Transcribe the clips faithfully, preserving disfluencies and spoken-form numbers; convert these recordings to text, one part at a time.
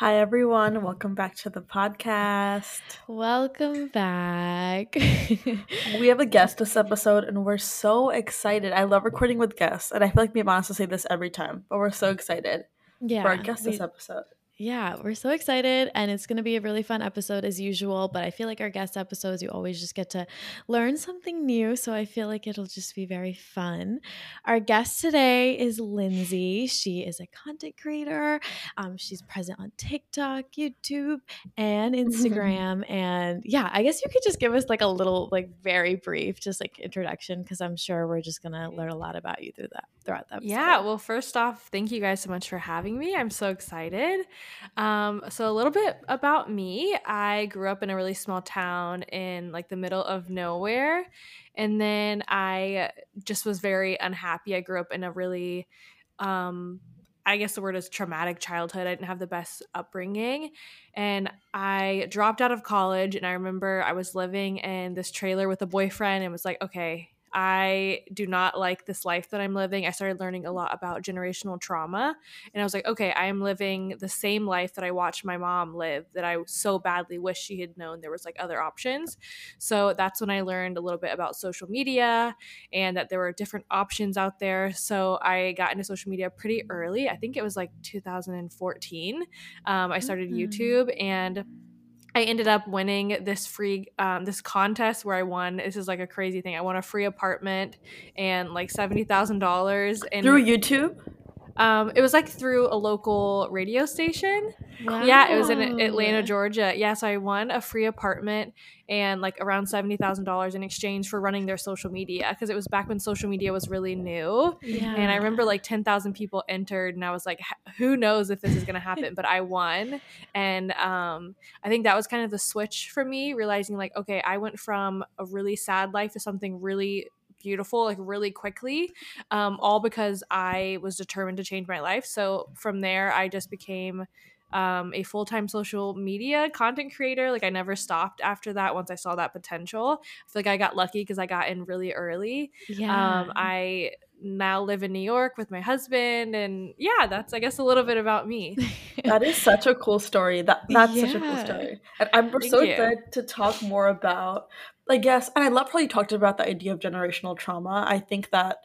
Hi everyone, welcome back to the podcast. Welcome back. We have a guest this episode and we're so excited. I love recording with guests and I feel like me and Manasa say this every time, but we're so excited yeah, for our guest we, this episode. Yeah, we're so excited and it's going to be a really fun episode as usual, but I feel like our guest episodes, you always just get to learn something new, so I feel like it'll just be very fun. Our guest today is Lindsay. She is a content creator. Um, she's present on TikTok, YouTube, and Instagram. And yeah, I guess you could just give us like a little, like very brief, just like introduction, because I'm sure we're just going to learn a lot about you through that throughout that episode. Yeah, well, first off, thank you guys so much for having me. I'm so excited. Um, so a little bit about me. I grew up in a really small town in like the middle of nowhere. And then I just was very unhappy. I grew up in a really, um, I guess the word is traumatic childhood. I didn't have the best upbringing. And I dropped out of college. And I remember I was living in this trailer with a boyfriend and was like, okay, I do not like this life that I'm living. I started learning a lot about generational trauma. And I was like, okay, I am living the same life that I watched my mom live that I so badly wish she had known there was like other options. So that's when I learned a little bit about social media and that there were different options out there. So I got into social media pretty early. I think it was like two thousand fourteen. Um, I started mm-hmm. YouTube and I ended up winning this free, um, this contest where I won. This is like a crazy thing. I won a free apartment and like seventy thousand dollars. Through YouTube? Um, it was like through a local radio station. Wow. Yeah, it was in Atlanta, Georgia. Yeah, so I won a free apartment and like around seventy thousand dollars in exchange for running their social media, because it was back when social media was really new. Yeah. And I remember like ten thousand people entered and I was like, who knows if this is going to happen, but I won. And um, I think that was kind of the switch for me, realizing like, okay, I went from a really sad life to something really beautiful, like really quickly, um, all because I was determined to change my life. So from there, I just became um, a full-time social media content creator. Like I never stopped after that. Once I saw that potential, I feel like I got lucky because I got in really early. Yeah. Um, I now live in New York with my husband, and yeah, that's I guess a little bit about me. That is such a cool story. That that's yeah. such a cool story, and I'm Thank so excited to talk more about. I guess, and I love how you talked about the idea of generational trauma. I think that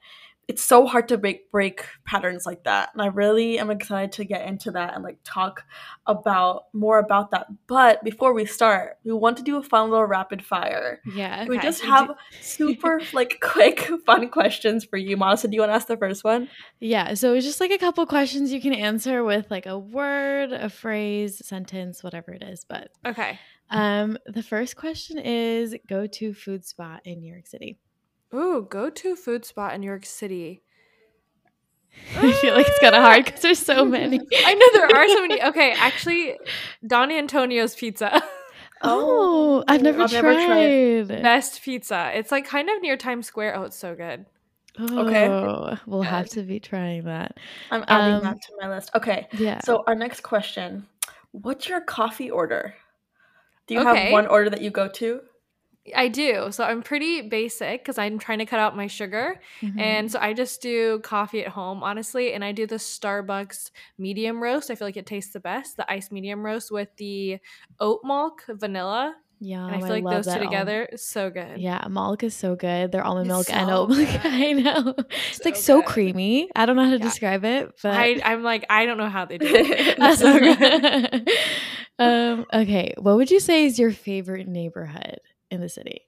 it's so hard to break, break patterns like that. And I really am excited to get into that and like talk about more about that. But before we start, we want to do a fun little rapid fire. Yeah. Okay. We just have super like quick, fun questions for you, Manasa. Do you want to ask the first one? Yeah. So it's just like a couple questions you can answer with like a word, a phrase, sentence, whatever it is. But okay. Um, the first question is go-to food spot in New York City. Ooh, go-to food spot in New York City. I feel like it's kind of hard because there's so many. I know there are so many. Okay, actually, Don Antonio's pizza. Oh, I've never I've tried. never tried. Best pizza. It's like kind of near Times Square. Oh, it's so good. Oh, okay. We'll yeah. have to be trying that. I'm adding um, that to my list. Okay. Yeah. So our next question, what's your coffee order? Do you okay. have one order that you go to? I do. So I'm pretty basic because I'm trying to cut out my sugar. Mm-hmm. And so I just do coffee at home, honestly. And I do the Starbucks medium roast. I feel like it tastes the best. The iced medium roast with the oat milk, vanilla. Yeah, and I feel I like love those two together, almond. So good. Yeah, malk is so good. They're almond milk so and oat milk. I know. It's so like so good. Creamy. I don't know how to yeah. describe it, but I, I'm like, I don't know how they do it. It's so good. um, okay, what would you say is your favorite neighborhood in the city?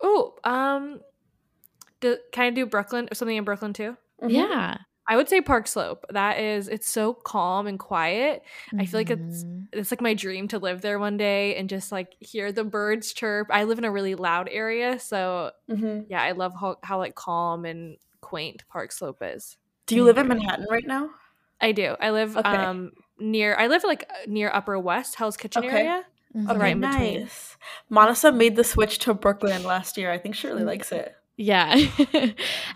Oh, um, do, can I do Brooklyn or something in Brooklyn too? Mm-hmm. Yeah. I would say Park Slope. That is, it's so calm and quiet. Mm-hmm. I feel like it's it's like my dream to live there one day and just like hear the birds chirp. I live in a really loud area, so mm-hmm. yeah, I love how, how like calm and quaint Park Slope is. Do you live in Manhattan right now? I do. I live okay. um near. I live like near Upper West, Hell's Kitchen okay. area. Mm-hmm. Okay, right in nice. Between. Manasa made the switch to Brooklyn last year. I think she really mm-hmm. likes it. Yeah.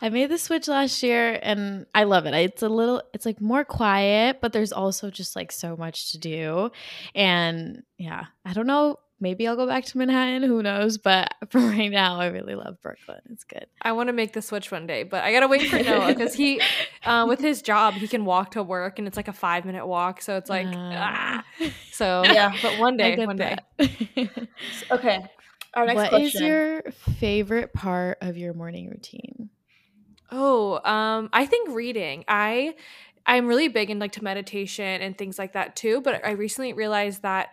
I made the switch last year and I love it. It's a little, it's like more quiet, but there's also just like so much to do. And yeah, I don't know maybe I'll go back to Manhattan. Who knows? But for right now, I really love Brooklyn. It's good. I want to make the switch one day, but I got to wait for Noah because he, uh, with his job, he can walk to work and it's like a five minute walk. So it's like, uh, ah. So yeah, but one day, one that. day. Okay. Our next what question. What is your favorite part of your morning routine? Oh, um, I think reading. I, I'm really big into like to meditation and things like that too. But I recently realized that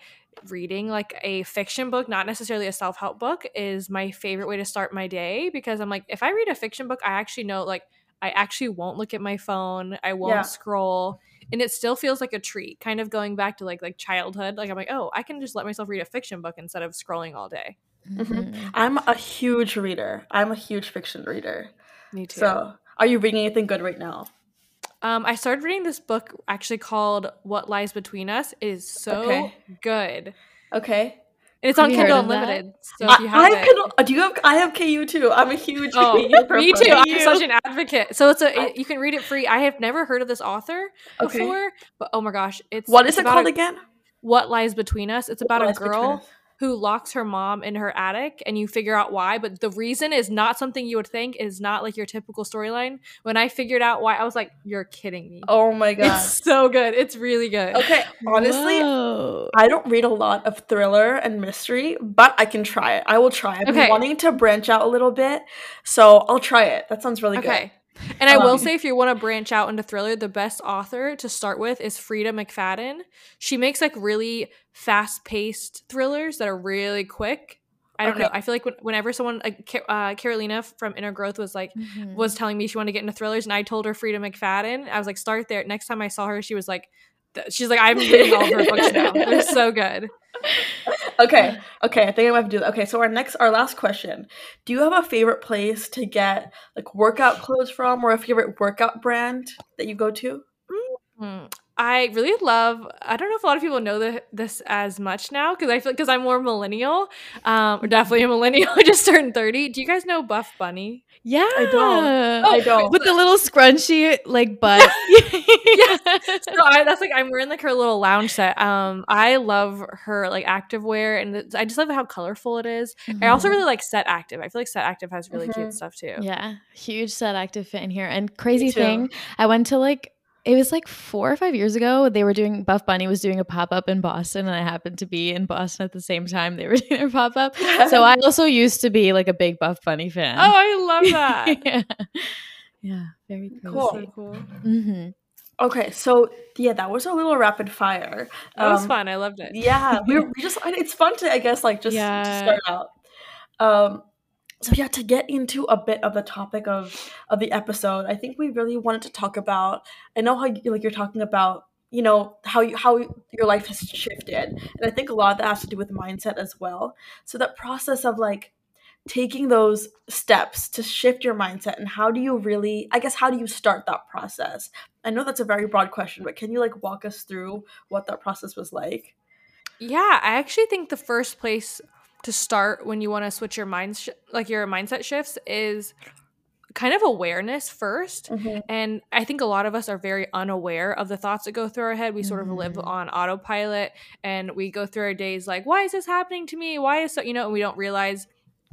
reading like a fiction book, not necessarily a self-help book, is my favorite way to start my day, because I'm like, if I read a fiction book, I actually know like I actually won't look at my phone. I won't yeah. scroll. And it still feels like a treat, kind of going back to like like childhood. Like I'm like, oh, I can just let myself read a fiction book instead of scrolling all day. Mm-hmm. I'm a huge reader. I'm a huge fiction reader. Me too. So are you reading anything good right now? Um, I started reading this book actually called What Lies Between Us. It is so okay. good. Okay. And it's have on Kindle Unlimited. So I, if you have, I have it. Kindle, do you have I have K U too. I'm a huge oh, me too. I'm such an advocate. So it's a I, you can read it free. I have never heard of this author okay. before, but oh my gosh, it's What is it's it called a, again? What Lies Between Us. It's about what a girl who locks her mom in her attic, and you figure out why. But the reason is not something you would think. It is not like your typical storyline. When I figured out why, I was like, you're kidding me. Oh my God. It's so good. It's really good. Okay. Honestly, whoa. I don't read a lot of thriller and mystery, but I can try it. I will try. I've okay. been wanting to branch out a little bit, so I'll try it. That sounds really okay. good. Okay. And I will um, say, if you want to branch out into thriller, the best author to start with is Frida McFadden. She makes like really fast-paced thrillers that are really quick. I don't okay. know. I feel like when, whenever someone like uh, Carolina from Inner Growth was like mm-hmm. was telling me she wanted to get into thrillers, and I told her Frida McFadden, I was like, start there. Next time I saw her, she was like, th- she's like, I'm reading all her books now. They're so good. Okay. Okay. I think I might have to do that. Okay. So our next, our last question. Do you have a favorite place to get like workout clothes from, or a favorite workout brand that you go to? Mm-hmm. I really love, I don't know if a lot of people know the, this as much now, because I feel because I'm more millennial. Um, definitely a millennial. I just turned thirty. Do you guys know Buff Bunny? Yeah. I don't. Oh, I don't. With the little scrunchie, like, butt. Yes. So I, that's like, I'm wearing like her little lounge set. Um, I love her like activewear, and the, I just love how colorful it is. Mm-hmm. I also really like Set Active. I feel like Set Active has really mm-hmm. cute stuff too. Yeah. Huge Set Active fan here. And crazy thing, I went to like, it was like four or five years ago. They were doing Buff Bunny was doing a pop up in Boston, and I happened to be in Boston at the same time they were doing their pop up. So I also used to be like a big Buff Bunny fan. Oh, I love that. yeah. yeah, very cool. Cool. So cool. Mm-hmm. Okay, so yeah, that was a little rapid fire. That um, was fun. I loved it. Yeah, we, we just it's fun to I guess like just yeah. to start out. Um, so yeah, to get into a bit of the topic of, of the episode, I think we really wanted to talk about, I know how you, like you're talking about, you know, how you, how your life has shifted. And I think a lot of that has to do with mindset as well. So that process of like taking those steps to shift your mindset, and how do you really, I guess, how do you start that process? I know that's a very broad question, but can you like walk us through what that process was like? Yeah, I actually think the first place to start when you want to switch your mind, sh- like your mindset shifts, is kind of awareness first. Mm-hmm. And I think a lot of us are very unaware of the thoughts that go through our head. We mm-hmm. sort of live on autopilot, and we go through our days like, why is this happening to me? Why is so, you know, and we don't realize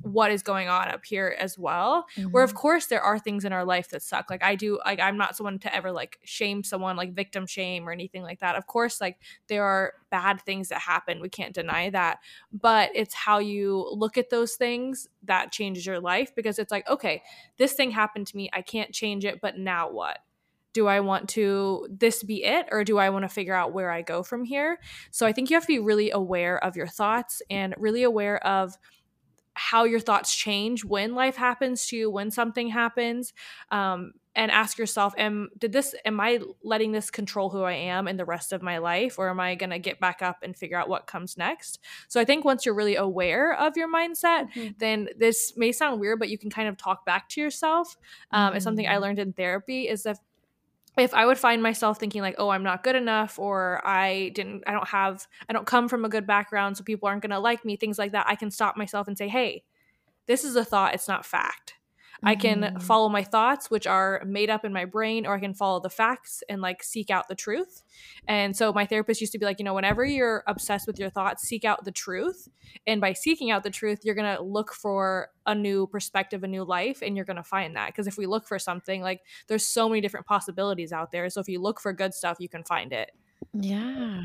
what is going on up here as well, mm-hmm. where of course there are things in our life that suck. Like I do, like I'm not someone to ever like shame someone, like victim shame or anything like that. Of course, like there are bad things that happen. We can't deny that, but it's how you look at those things that changes your life, because it's like, okay, this thing happened to me. I can't change it, but now what? Do I want to this be it, or do I want to figure out where I go from here? So I think you have to be really aware of your thoughts, and really aware of how your thoughts change when life happens to you, when something happens, um, and ask yourself, am did this? Am I letting this control who I am in the rest of my life, or am I going to get back up and figure out what comes next? So I think once you're really aware of your mindset, mm-hmm. then this may sound weird, but you can kind of talk back to yourself. Um, mm-hmm. It's something I learned in therapy, is that if I would find myself thinking like, oh, I'm not good enough, or I didn't, I don't have, I don't come from a good background, so people aren't going to like me, things like that, I can stop myself and say, hey, this is a thought. It's not fact. Mm-hmm. I can follow my thoughts, which are made up in my brain, or I can follow the facts and like seek out the truth. And so my therapist used to be like, you know, whenever you're obsessed with your thoughts, seek out the truth. And by seeking out the truth, you're going to look for a new perspective, a new life, and you're going to find that. Because if we look for something, like there's so many different possibilities out there. So if you look for good stuff, you can find it. Yeah.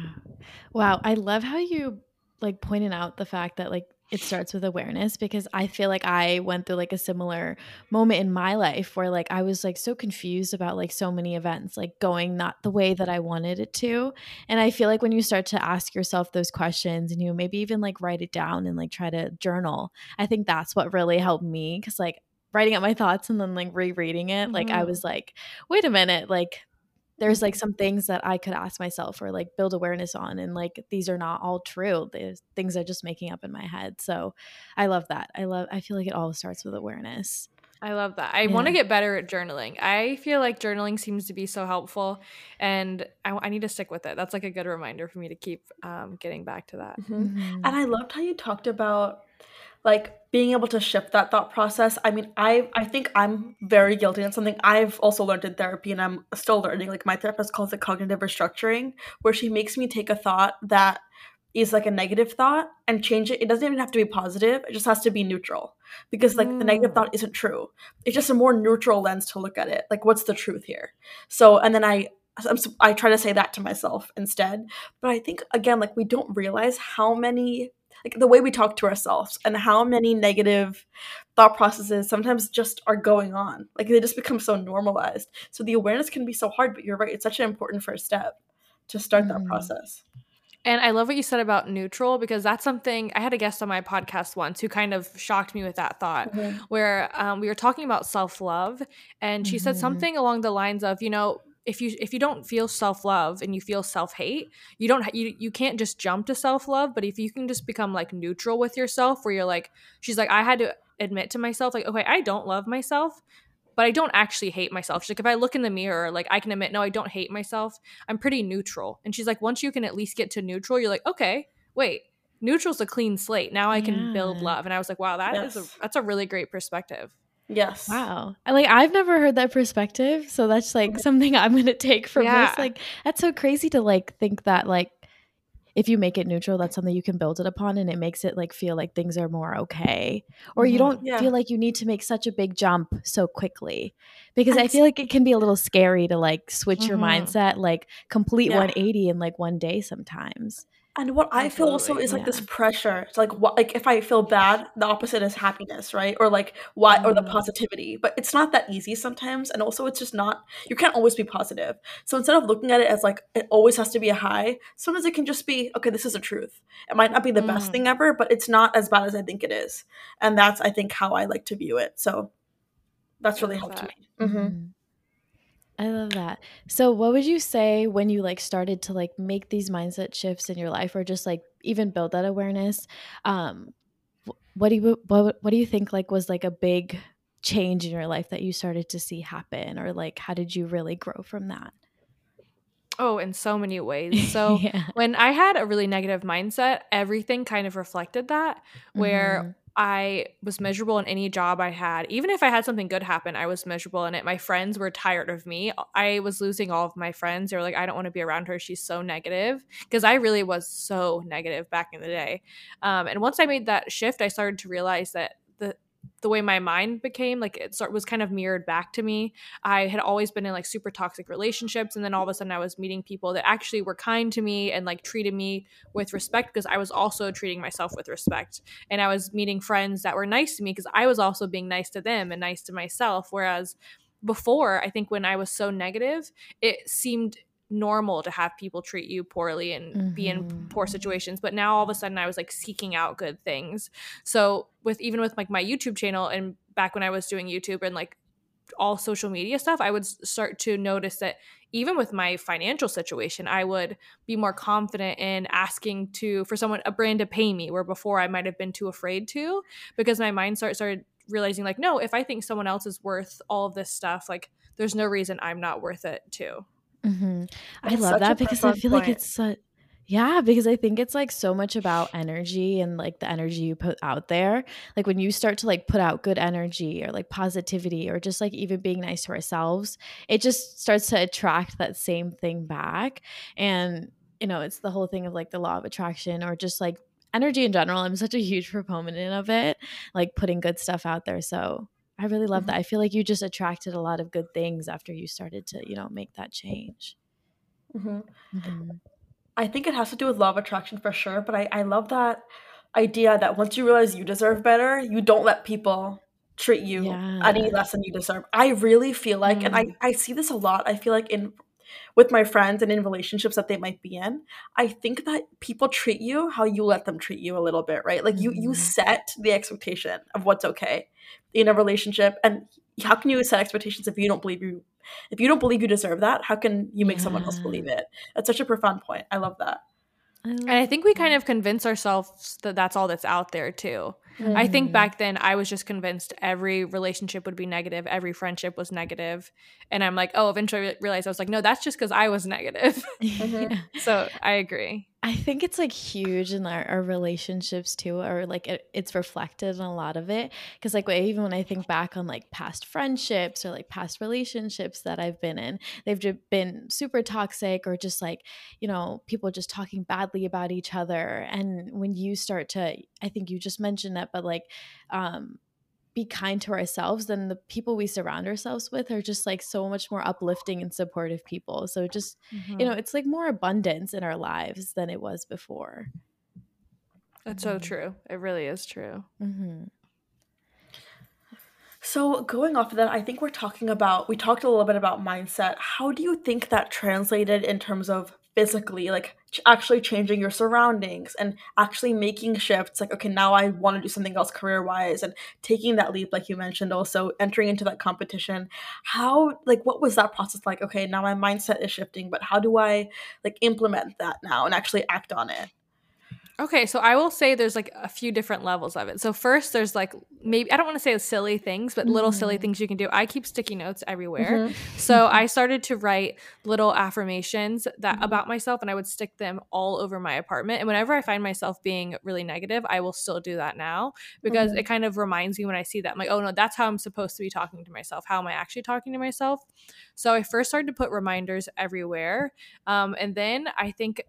Wow. I love how you like pointed out the fact that like it starts with awareness, because I feel like I went through like a similar moment in my life where like I was like so confused about like so many events like going not the way that I wanted it to. And I feel like when you start to ask yourself those questions and you maybe even like write it down and like try to journal, I think that's what really helped me, because like writing out my thoughts and then like rereading it, mm-hmm. like I was like, wait a minute, like there's like some things that I could ask myself or like build awareness on. And like, these are not all true. There's things I'm just making up in my head. So I love that. I love, I feel like it all starts with awareness. I love that. I yeah. want to get better at journaling. I feel like journaling seems to be so helpful, and I, I need to stick with it. That's like a good reminder for me to keep um, getting back to that. Mm-hmm. Mm-hmm. And I loved how you talked about like being able to shift that thought process. I mean, I I think I'm very guilty of something I've also learned in therapy, and I'm still learning. Like my therapist calls it cognitive restructuring, where she makes me take a thought that is like a negative thought and change it. It doesn't even have to be positive. It just has to be neutral, because like mm. the negative thought isn't true. It's just a more neutral lens to look at it. Like, what's the truth here? So, and then I I'm, I try to say that to myself instead. But I think, again, like we don't realize how many like the way we talk to ourselves and how many negative thought processes sometimes just are going on. Like they just become so normalized. So the awareness can be so hard, but you're right. It's such an important first step to start mm. that process. And I love what you said about neutral, because that's something I had a guest on my podcast once who kind of shocked me with that thought, mm-hmm. where um, we were talking about self-love, and she mm-hmm. said something along the lines of, you know, If you if you don't feel self-love and you feel self-hate, you don't you, you can't just jump to self-love. But if you can just become like neutral with yourself, where you're like, she's like, I had to admit to myself, like, okay, I don't love myself, but I don't actually hate myself. She's like, if I look in the mirror, like I can admit, no, I don't hate myself. I'm pretty neutral. And she's like, once you can at least get to neutral, you're like, okay, wait, neutral's a clean slate. Now I can yeah. build love. And I was like, wow, that yes. is a, that's a really great perspective. Yes. Wow. And like I've never heard that perspective, so that's like something I'm gonna take from yeah. this. Like that's so crazy to like think that like if you make it neutral, that's something you can build it upon, and it makes it like feel like things are more okay, or you don't yeah. feel like you need to make such a big jump so quickly, because I, I feel like it can be a little scary to like switch mm-hmm. your mindset, like complete yeah. one eighty in like one day sometimes. And what I Absolutely, feel also is like yeah. this pressure. It's like what, like if I feel bad, the opposite is happiness, right? Or like why, or the positivity. But it's not that easy sometimes, and also it's just not. You can't always be positive. So instead of looking at it as like it always has to be a high, sometimes it can just be okay. This is a truth. It might not be the mm. best thing ever, but it's not as bad as I think it is. And that's I think how I like to view it. So that's really helped that. me. Mm-hmm. Mm-hmm. I love that. So what would you say when you like started to like make these mindset shifts in your life, or just like even build that awareness? Um, what do you, what, what do you think like was like a big change in your life that you started to see happen, or like, how did you really grow from that? Oh, in so many ways. So yeah. when I had a really negative mindset, everything kind of reflected that, where mm-hmm. I was miserable in any job I had. Even if I had something good happen, I was miserable in it. My friends were tired of me. I was losing all of my friends. They were like, I don't want to be around her. She's so negative. Because I really was so negative back in the day. Um, and once I made that shift, I started to realize that the the way my mind became, like it was kind of mirrored back to me. I had always been in like super toxic relationships. And then all of a sudden I was meeting people that actually were kind to me and like treated me with respect, because I was also treating myself with respect. And I was meeting friends that were nice to me because I was also being nice to them and nice to myself. Whereas before, I think when I was so negative, it seemed normal to have people treat you poorly and mm-hmm. be in poor situations. But now all of a sudden I was like seeking out good things. So with even with like my YouTube channel, and back when I was doing YouTube and like all social media stuff, I would start to notice that even with my financial situation, I would be more confident in asking to for someone a brand to pay me, where before I might have been too afraid to, because my mind start, started realizing like, no, if I think someone else is worth all of this stuff, like there's no reason I'm not worth it too. Mm-hmm. I love that, because I feel point. like it's such Yeah, because I think it's like so much about energy and like the energy you put out there. Like when you start to like put out good energy or like positivity or just like even being nice to ourselves, it just starts to attract that same thing back. And, you know, it's the whole thing of like the law of attraction or just like energy in general. I'm such a huge proponent of it, like putting good stuff out there. So I really love mm-hmm. that. I feel like you just attracted a lot of good things after you started to, you know, make that change. Mm-hmm. Mm-hmm. I think it has to do with law of attraction for sure, but I, I love that idea that once you realize you deserve better, you don't let people treat you yeah. any less than you deserve. I really feel like, mm. and I, I see this a lot, I feel like in with my friends and in relationships that they might be in, I think that people treat you how you let them treat you a little bit, right? Like mm. you you set the expectation of what's okay in a relationship, and how can you set expectations if you don't believe you If you don't believe you deserve that, how can you make yeah. someone else believe it? That's such a profound point. I love that. I love and I think we kind of convince ourselves that that's all that's out there too. Mm. I think back then I was just convinced every relationship would be negative. Every friendship was negative. And I'm like, oh, eventually I realized I was like, no, that's just because I was negative. Mm-hmm. So I agree. I think it's like huge in our, our relationships too, or like it, it's reflected in a lot of it. Cause like even when I think back on like past friendships or like past relationships that I've been in, they've just been super toxic or just like, you know, people just talking badly about each other. And when you start to, I think you just mentioned that, but like, um, be kind to ourselves, then the people we surround ourselves with are just like so much more uplifting and supportive people. So just, mm-hmm. you know, it's like more abundance in our lives than it was before. That's mm-hmm. so true. It really is true. Mm-hmm. So going off of that, I think we're talking about, we talked a little bit about mindset. How do you think that translated in terms of physically, like ch- actually changing your surroundings and actually making shifts, like, okay, now I want to do something else career-wise and taking that leap, like you mentioned, also entering into that competition? How, like, what was that process like? Okay, now my mindset is shifting, but how do I, like, implement that now and actually act on it? Okay, so I will say there's like a few different levels of it. So first there's like maybe, I don't want to say silly things, but mm-hmm. little silly things you can do. I keep sticky notes everywhere. Mm-hmm. So I started to write little affirmations that mm-hmm. about myself, and I would stick them all over my apartment. And whenever I find myself being really negative, I will still do that now because mm-hmm. it kind of reminds me when I see that. I'm like, oh no, that's how I'm supposed to be talking to myself. How am I actually talking to myself? So I first started to put reminders everywhere. Um, and then I think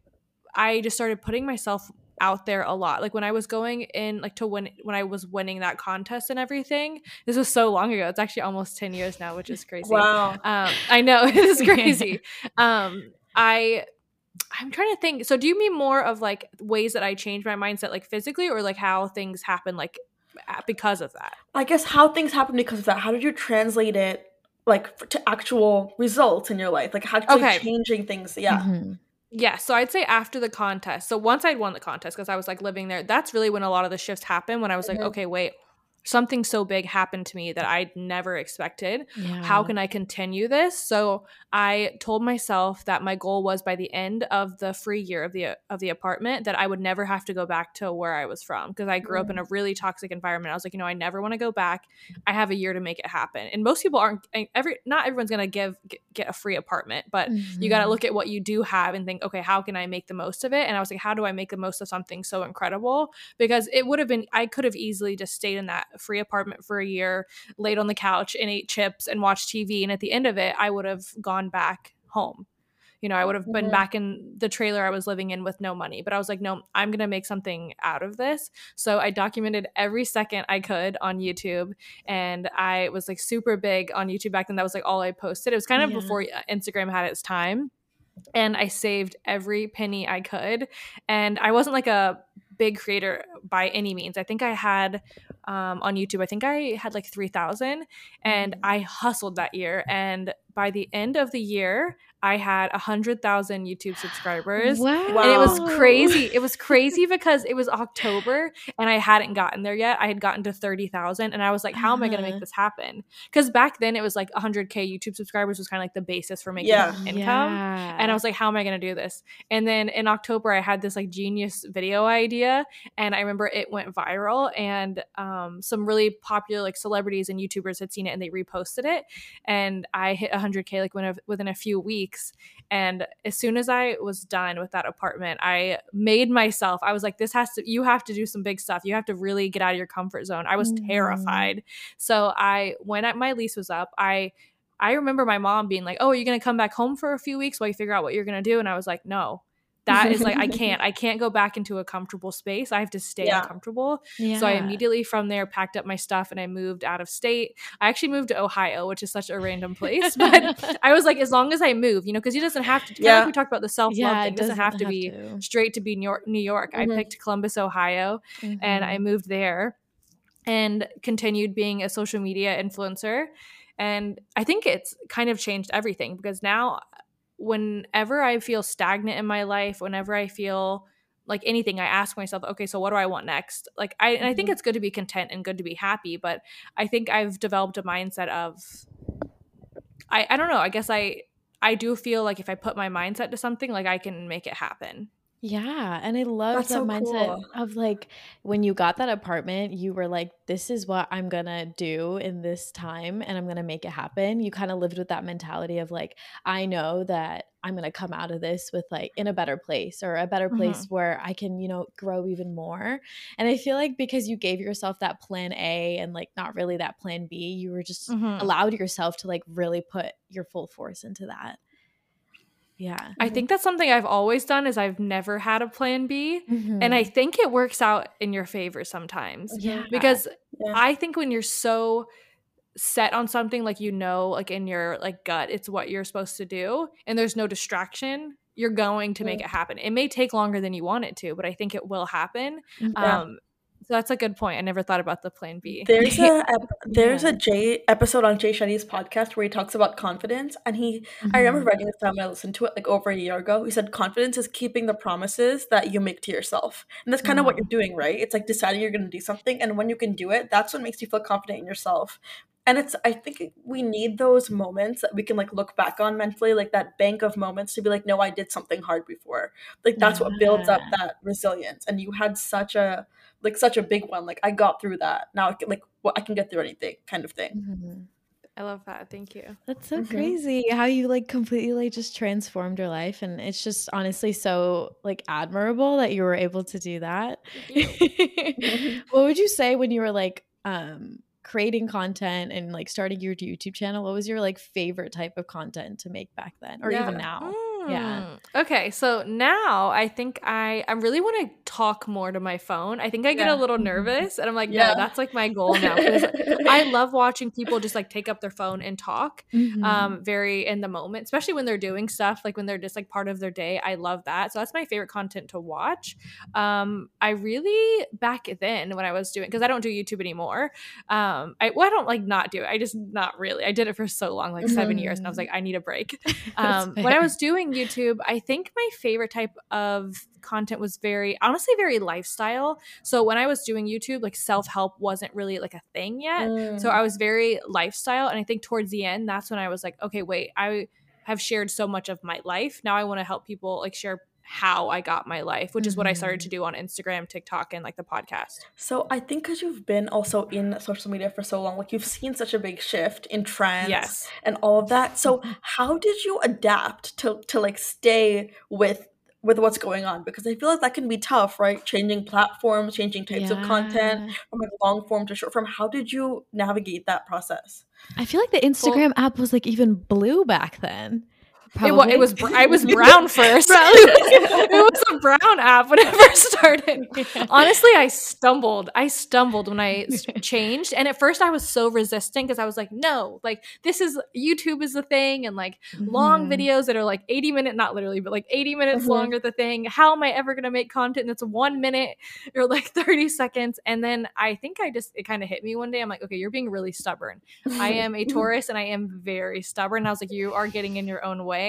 I just started putting myself out there a lot. Like when I was going in, like to win, when I was winning that contest and everything, this was so long ago. It's actually almost ten years now, which is crazy. Wow. Um, I know it is crazy. um, I, I'm trying to think. So do you mean more of like ways that I changed my mindset, like physically, or like how things happen, like because of that? I guess how things happen because of that. How did you translate it like to actual results in your life? Like how okay. changing things. Yeah. Mm-hmm. Yeah, so I'd say after the contest. So once I'd won the contest, because I was like living there, that's really when a lot of the shifts happened, when I was like, mm-hmm. okay, wait, something so big happened to me that I'd never expected. Yeah. How can I continue this? So I told myself that my goal was by the end of the free year of the of the apartment that I would never have to go back to where I was from, because I grew mm-hmm. up in a really toxic environment. I was like, you know, I never want to go back. I have a year to make it happen. And most people aren't every not everyone's going to give get a free apartment, but mm-hmm. you got to look at what you do have and think, okay, how can I make the most of it? And I was like, how do I make the most of something so incredible? Because it would have been I could have easily just stayed in that free apartment for a year, laid on the couch and ate chips and watched T V. And at the end of it, I would have gone back home. You know, I would have been mm-hmm. back in the trailer I was living in with no money. But I was like, no, I'm going to make something out of this. So I documented every second I could on YouTube. And I was like super big on YouTube back then. That was like all I posted. It was kind of yeah. before Instagram had its time. And I saved every penny I could. And I wasn't like a big creator by any means. I think I had um, on YouTube, I think I had like three thousand, and I hustled that year. And by the end of the year, I had one hundred thousand YouTube subscribers. Wow. And it was crazy. It was crazy because it was October and I hadn't gotten there yet. I had gotten to thirty thousand and I was like, how am I going to make this happen? Because back then it was like one hundred K YouTube subscribers was kind of like the basis for making yeah. income. Yeah. And I was like, how am I going to do this? And then in October, I had this like genius video idea, and I remember it went viral, and um, some really popular like celebrities and YouTubers had seen it and they reposted it. And I hit one hundred K like within a, within a few weeks. weeks. And as soon as I was done with that apartment, I made myself, I was like, this has to, you have to do some big stuff. You have to really get out of your comfort zone. I was mm. terrified. So I, when my lease was up, I, I remember my mom being like, oh, are you going to come back home for a few weeks while you figure out what you're going to do? And I was like, no. That is like, I can't, I can't go back into a comfortable space. I have to stay yeah. uncomfortable. Yeah. So I immediately from there packed up my stuff and I moved out of state. I actually moved to Ohio, which is such a random place. But I was like, as long as I move, you know, because he doesn't have to, yeah. like we talked about the self-love yeah, thing, it doesn't, doesn't have to have be to. straight to be New York. New York. Mm-hmm. I picked Columbus, Ohio, mm-hmm. and I moved there and continued being a social media influencer. And I think it's kind of changed everything because now – whenever I feel stagnant in my life, whenever I feel like anything, I ask myself, okay, so what do I want next? Like, I, and I think it's good to be content and good to be happy, but I think I've developed a mindset of, I, I don't know, I guess I, I do feel like if I put my mindset to something, like I can make it happen. Yeah. And I love That's that so mindset cool. of like, when you got that apartment, you were like, this is what I'm going to do in this time and I'm going to make it happen. You kind of lived with that mentality of like, I know that I'm going to come out of this with like in a better place or a better place mm-hmm. where I can, you know, grow even more. And I feel like because you gave yourself that plan A and like not really that plan B, you were just mm-hmm. allowed yourself to like really put your full force into that. Yeah. I think that's something I've always done is I've never had a plan B. Mm-hmm. And I think it works out in your favor sometimes. Yeah. Because yeah. I think when you're so set on something, like, you know, like in your like gut, it's what you're supposed to do and there's no distraction, you're going to make it happen. It may take longer than you want it to, but I think it will happen. Yeah. Um So that's a good point. I never thought about the plan B. There's a ep- there's yeah. a Jay episode on Jay Shetty's podcast where he talks about confidence, and he mm-hmm. I remember writing this down when I listened to it like over a year ago. He said confidence is keeping the promises that you make to yourself, and that's kind of mm-hmm. what you're doing, right? It's like deciding you're going to do something, and when you can do it, that's what makes you feel confident in yourself. And it's I think we need those moments that we can like look back on mentally, like that bank of moments to be like, no, I did something hard before. Like that's yeah. what builds up that resilience. And you had such a like such a big one. Like I got through that. Now I can, like well, I can get through anything kind of thing. Mm-hmm. I love that. Thank you. That's so mm-hmm. crazy how you like completely like just transformed your life. And it's just honestly so like admirable that you were able to do that. What would you say when you were like um creating content and like starting your YouTube channel, what was your like favorite type of content to make back then or yeah. even now? Mm. Yeah. Okay. So now I think I, I really want to talk more to my phone. I think I get yeah. a little nervous and I'm like, yeah. no, that's like my goal now. I love watching people just like take up their phone and talk mm-hmm. um, very in the moment, especially when they're doing stuff, like when they're just like part of their day. I love that. So that's my favorite content to watch. Um, I really back then when I was doing, cause I don't do YouTube anymore. Um, Um, I, well, I don't like not do it. I just not really. I did it for so long, like seven mm. years. And I was like, I need a break. Um, when I was doing YouTube, I think my favorite type of content was very, honestly, very lifestyle. So when I was doing YouTube, like self-help wasn't really like a thing yet. Mm. So I was very lifestyle. And I think towards the end, that's when I was like, okay, wait, I have shared so much of my life. Now I want to help people like share how I got my life, which is what I started to do on Instagram, TikTok, and like the podcast. So I think because you've been also in social media for so long, like you've seen such a big shift in trends yes. and all of that. So how did you adapt to to like stay with with what's going on? Because I feel like that can be tough, right? Changing platforms, changing types yeah. of content from like long form to short form. How did you navigate that process? I feel like the Instagram well, app was like even blue back then. It, well, it was br- I was brown first. brown. It was a brown app when it first started. Yeah. Honestly, I stumbled. I stumbled when I changed. And at first I was so resistant because I was like, no, like this is YouTube is the thing. And like mm. long videos that are like eighty minutes, not literally, but like eighty minutes mm-hmm. longer the thing. How am I ever going to make content that's one minute or like thirty seconds? And then I think I just, it kind of hit me one day. I'm like, okay, you're being really stubborn. I am a Taurus and I am very stubborn. And I was like, you are getting in your own way.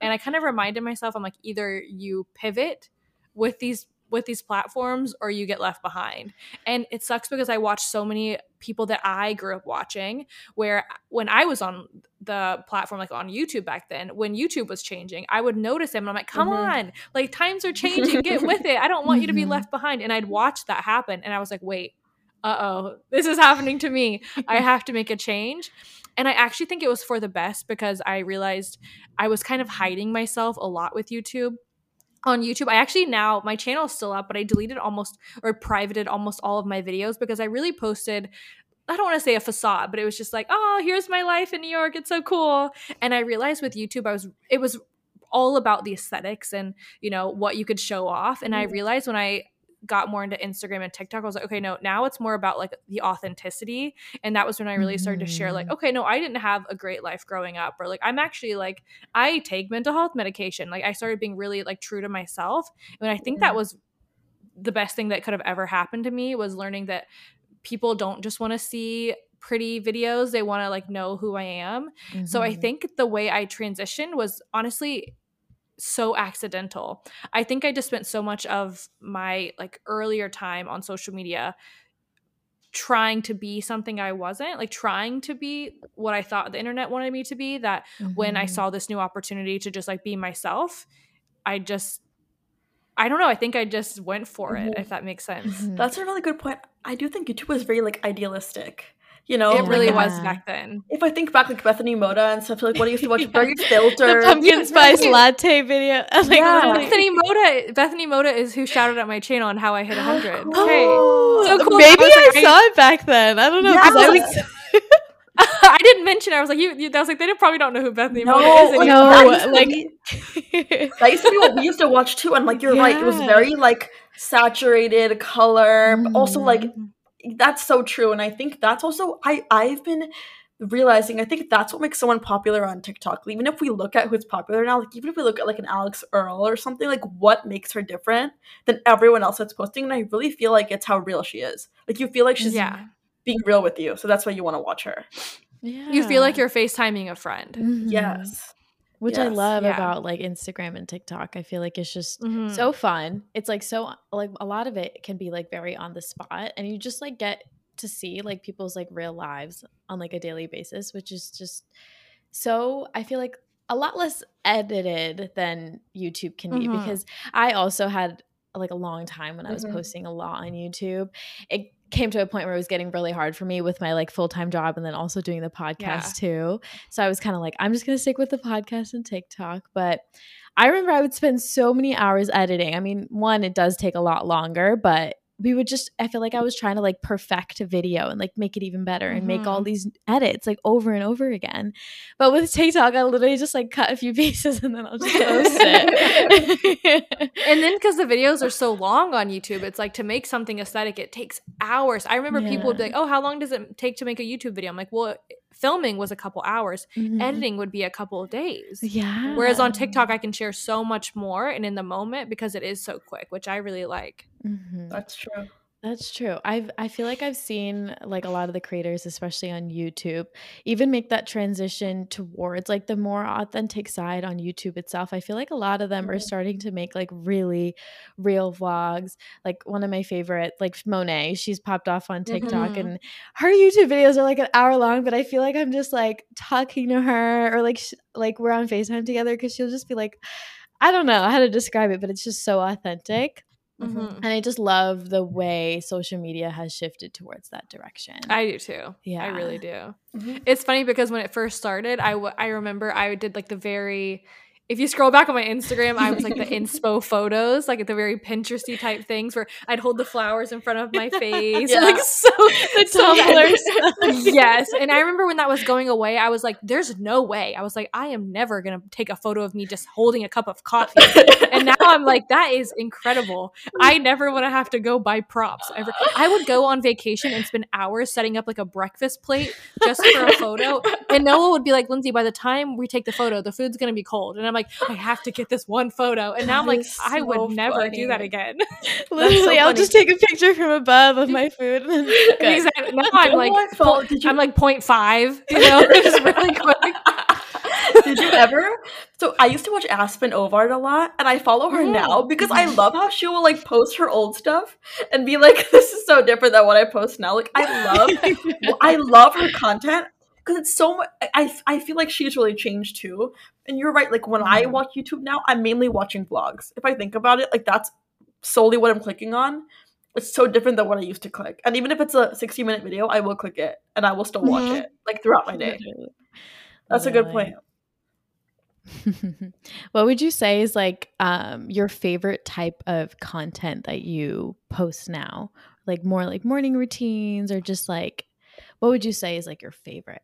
And I kind of reminded myself, I'm like, either you pivot with these with these platforms or you get left behind. And it sucks because I watched so many people that I grew up watching where when I was on the platform, like on YouTube back then, when YouTube was changing, I would notice them and I'm like, come mm-hmm. on, like times are changing, get with it. I don't want you to be left behind. And I'd watch that happen. And I was like, wait, uh-oh, this is happening to me. I have to make a change. And I actually think it was for the best, because I realized I was kind of hiding myself a lot with YouTube. On YouTube, I actually now, my channel is still up, but I deleted almost, or privated almost all of my videos, because I really posted, I don't want to say a facade, but it was just like, oh, here's my life in New York. It's so cool. And I realized with YouTube, I was, it was all about the aesthetics and, you know, what you could show off. And I realized when I got more into Instagram and TikTok, I was like, okay, no, now it's more about like the authenticity. And that was when I really started to share like, okay, no, I didn't have a great life growing up, or like, I'm actually like, I take mental health medication. Like I started being really like true to myself. And I think that was the best thing that could have ever happened to me, was learning that people don't just want to see pretty videos. They want to like know who I am. Mm-hmm. So I think the way I transitioned was honestly so accidental. I think I just spent so much of my like earlier time on social media trying to be something I wasn't, like trying to be what I thought the internet wanted me to be, that mm-hmm. when I saw this new opportunity to just like be myself, I just, I don't know. I think I just went for it, mm-hmm. if that makes sense. Mm-hmm. That's a really good point. I do think YouTube was very like idealistic. You know, it really like, was back then. If I think back, like Bethany Mota and stuff, like what do you have to watch? Very filtered, the pumpkin spice latte video. Like, yeah. Bethany Mota. Bethany Mota is who shouted at my channel on how I hit a hundred. Oh, hey. So cool. Maybe I, I like, saw it back then. I don't know. Yeah. I, was, like, I didn't mention. I was like, you, you. I was like, they probably don't know who Bethany no, Mota is. And no, like that used to be what we used to watch too. And like you're yeah. right, it was very like saturated color, mm. but also like. That's so true. And I think that's also I, I've been realizing I think that's what makes someone popular on TikTok. Even if we look at who's popular now, like even if we look at like an Alex Earl or something, like what makes her different than everyone else that's posting? And I really feel like it's how real she is. Like you feel like she's yeah. being real with you. So that's why you want to watch her. Yeah. You feel like you're FaceTiming a friend. Mm-hmm. Yes. Which yes, I love yeah. about like Instagram and TikTok. I feel like it's just mm-hmm. so fun. It's like so like a lot of it can be like very on the spot, and you just like get to see like people's like real lives on like a daily basis, which is just so I feel like a lot less edited than YouTube can mm-hmm. be, because I also had like a long time when I was mm-hmm. posting a lot on YouTube. It came to a point where it was getting really hard for me with my like full-time job and then also doing the podcast yeah. too. So I was kind of like, I'm just going to stick with the podcast and TikTok. But I remember I would spend so many hours editing. I mean, one, it does take a lot longer, but we would just, I feel like I was trying to like perfect a video and like make it even better and mm-hmm. make all these edits like over and over again. But with TikTok, I literally just like cut a few pieces and then I'll just post it. And then because the videos are so long on YouTube, it's like to make something aesthetic, it takes hours. I remember yeah. people would be like, oh, how long does it take to make a YouTube video? I'm like, well, filming was a couple hours. Mm-hmm. Editing would be a couple of days. Yeah. Whereas on TikTok, I can share so much more and in the moment because it is so quick, which I really like. Mm-hmm. That's true. That's true. I've I feel like I've seen like a lot of the creators, especially on YouTube, even make that transition towards like the more authentic side on YouTube itself. I feel like a lot of them mm-hmm. are starting to make like really real vlogs. Like one of my favorite, like Monet, she's popped off on TikTok mm-hmm. and her YouTube videos are like an hour long, but I feel like I'm just like talking to her or like sh- like we're on FaceTime together, because she'll just be like, I don't know how to describe it, but it's just so authentic. Mm-hmm. And I just love the way social media has shifted towards that direction. I do too. Yeah. I really do. Mm-hmm. It's funny because when it first started, I, w- I remember I did like the very – if you scroll back on my Instagram, I was like the inspo photos, like the very Pinteresty type things where I'd hold the flowers in front of my face. Yeah. Like so the tumblers. Yes. And I remember when that was going away, I was like, there's no way. I was like, I am never going to take a photo of me just holding a cup of coffee. And now I'm like, that is incredible. I never want to have to go buy props ever. I would go on vacation and spend hours setting up like a breakfast plate just for a photo. And Noah would be like, Lindsay, by the time we take the photo, the food's going to be cold. And I'm like, Like, I have to get this one photo. And now I'm like, so I would funny. never do that again. Literally, so I'll just take a picture from above of my food. And exactly. Now I'm like, po- you- I'm like point five, you know, just really quick. Did you ever? So I used to watch Aspen Ovard a lot, and I follow her mm. now because I love how she will like post her old stuff and be like, this is so different than what I post now. Like I love, I love her content. Because it's so much, I, I feel like she's really changed too. And you're right, like when mm-hmm. I watch YouTube now, I'm mainly watching vlogs. If I think about it, like that's solely what I'm clicking on. it's so different than what I used to click. And even if it's a sixty minute video, I will click it and I will still watch mm-hmm. it like throughout my day. That's really. a good point. What would you say is like um, your favorite type of content that you post now? Like more like morning routines or just like, what would you say is like your favorite?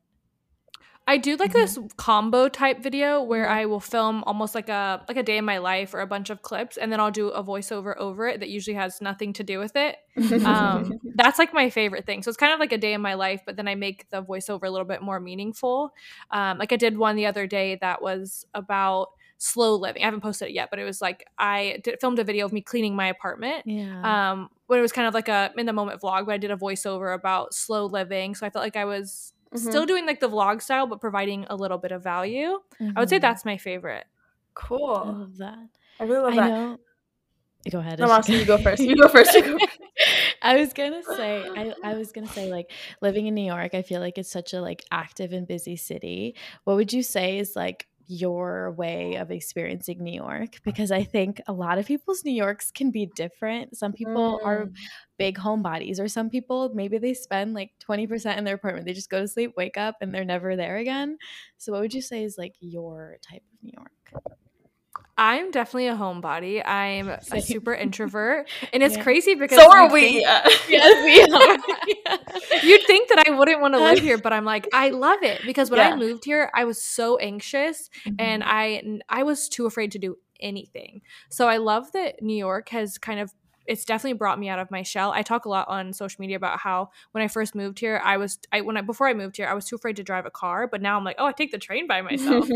I do like mm-hmm. this combo type video where I will film almost like a like a day in my life or a bunch of clips, and then I'll do a voiceover over it that usually has nothing to do with it. Um, that's like my favorite thing. So it's kind of like a day in my life, but then I make the voiceover a little bit more meaningful. Um, like I did one the other day that was about slow living. I haven't posted it yet, but it was like I did, filmed a video of me cleaning my apartment. Yeah. Um, but it was kind of like a in the moment vlog, but I did a voiceover about slow living. So I felt like I was Mm-hmm. still doing like the vlog style, but providing a little bit of value. Mm-hmm. I would say that's my favorite. Cool. I love that. I really love I that. Know. Go ahead. No, Ashton, you go first. You go first. You go first. I was gonna say, I, I was gonna say, like living in New York, I feel like it's such a like active and busy city. What would you say is like your way of experiencing New York? Because I think a lot of people's New Yorks can be different. Some people mm. are big homebodies, or some people maybe they spend like twenty percent in their apartment. They just go to sleep, wake up, and they're never there again. So what would you say is like your type of New York? I'm definitely a homebody. I'm a super introvert. And it's yeah. crazy because so are we. Think, uh, yes, we are. Yeah. You'd think that I wouldn't want to live here, but I'm like, I love it because when yeah. I moved here, I was so anxious mm-hmm. and I I was too afraid to do anything. So I love that New York has kind of it's definitely brought me out of my shell. I talk a lot on social media about how when I first moved here, I was I when I before I moved here, I was too afraid to drive a car, but now I'm like, oh, I take the train by myself.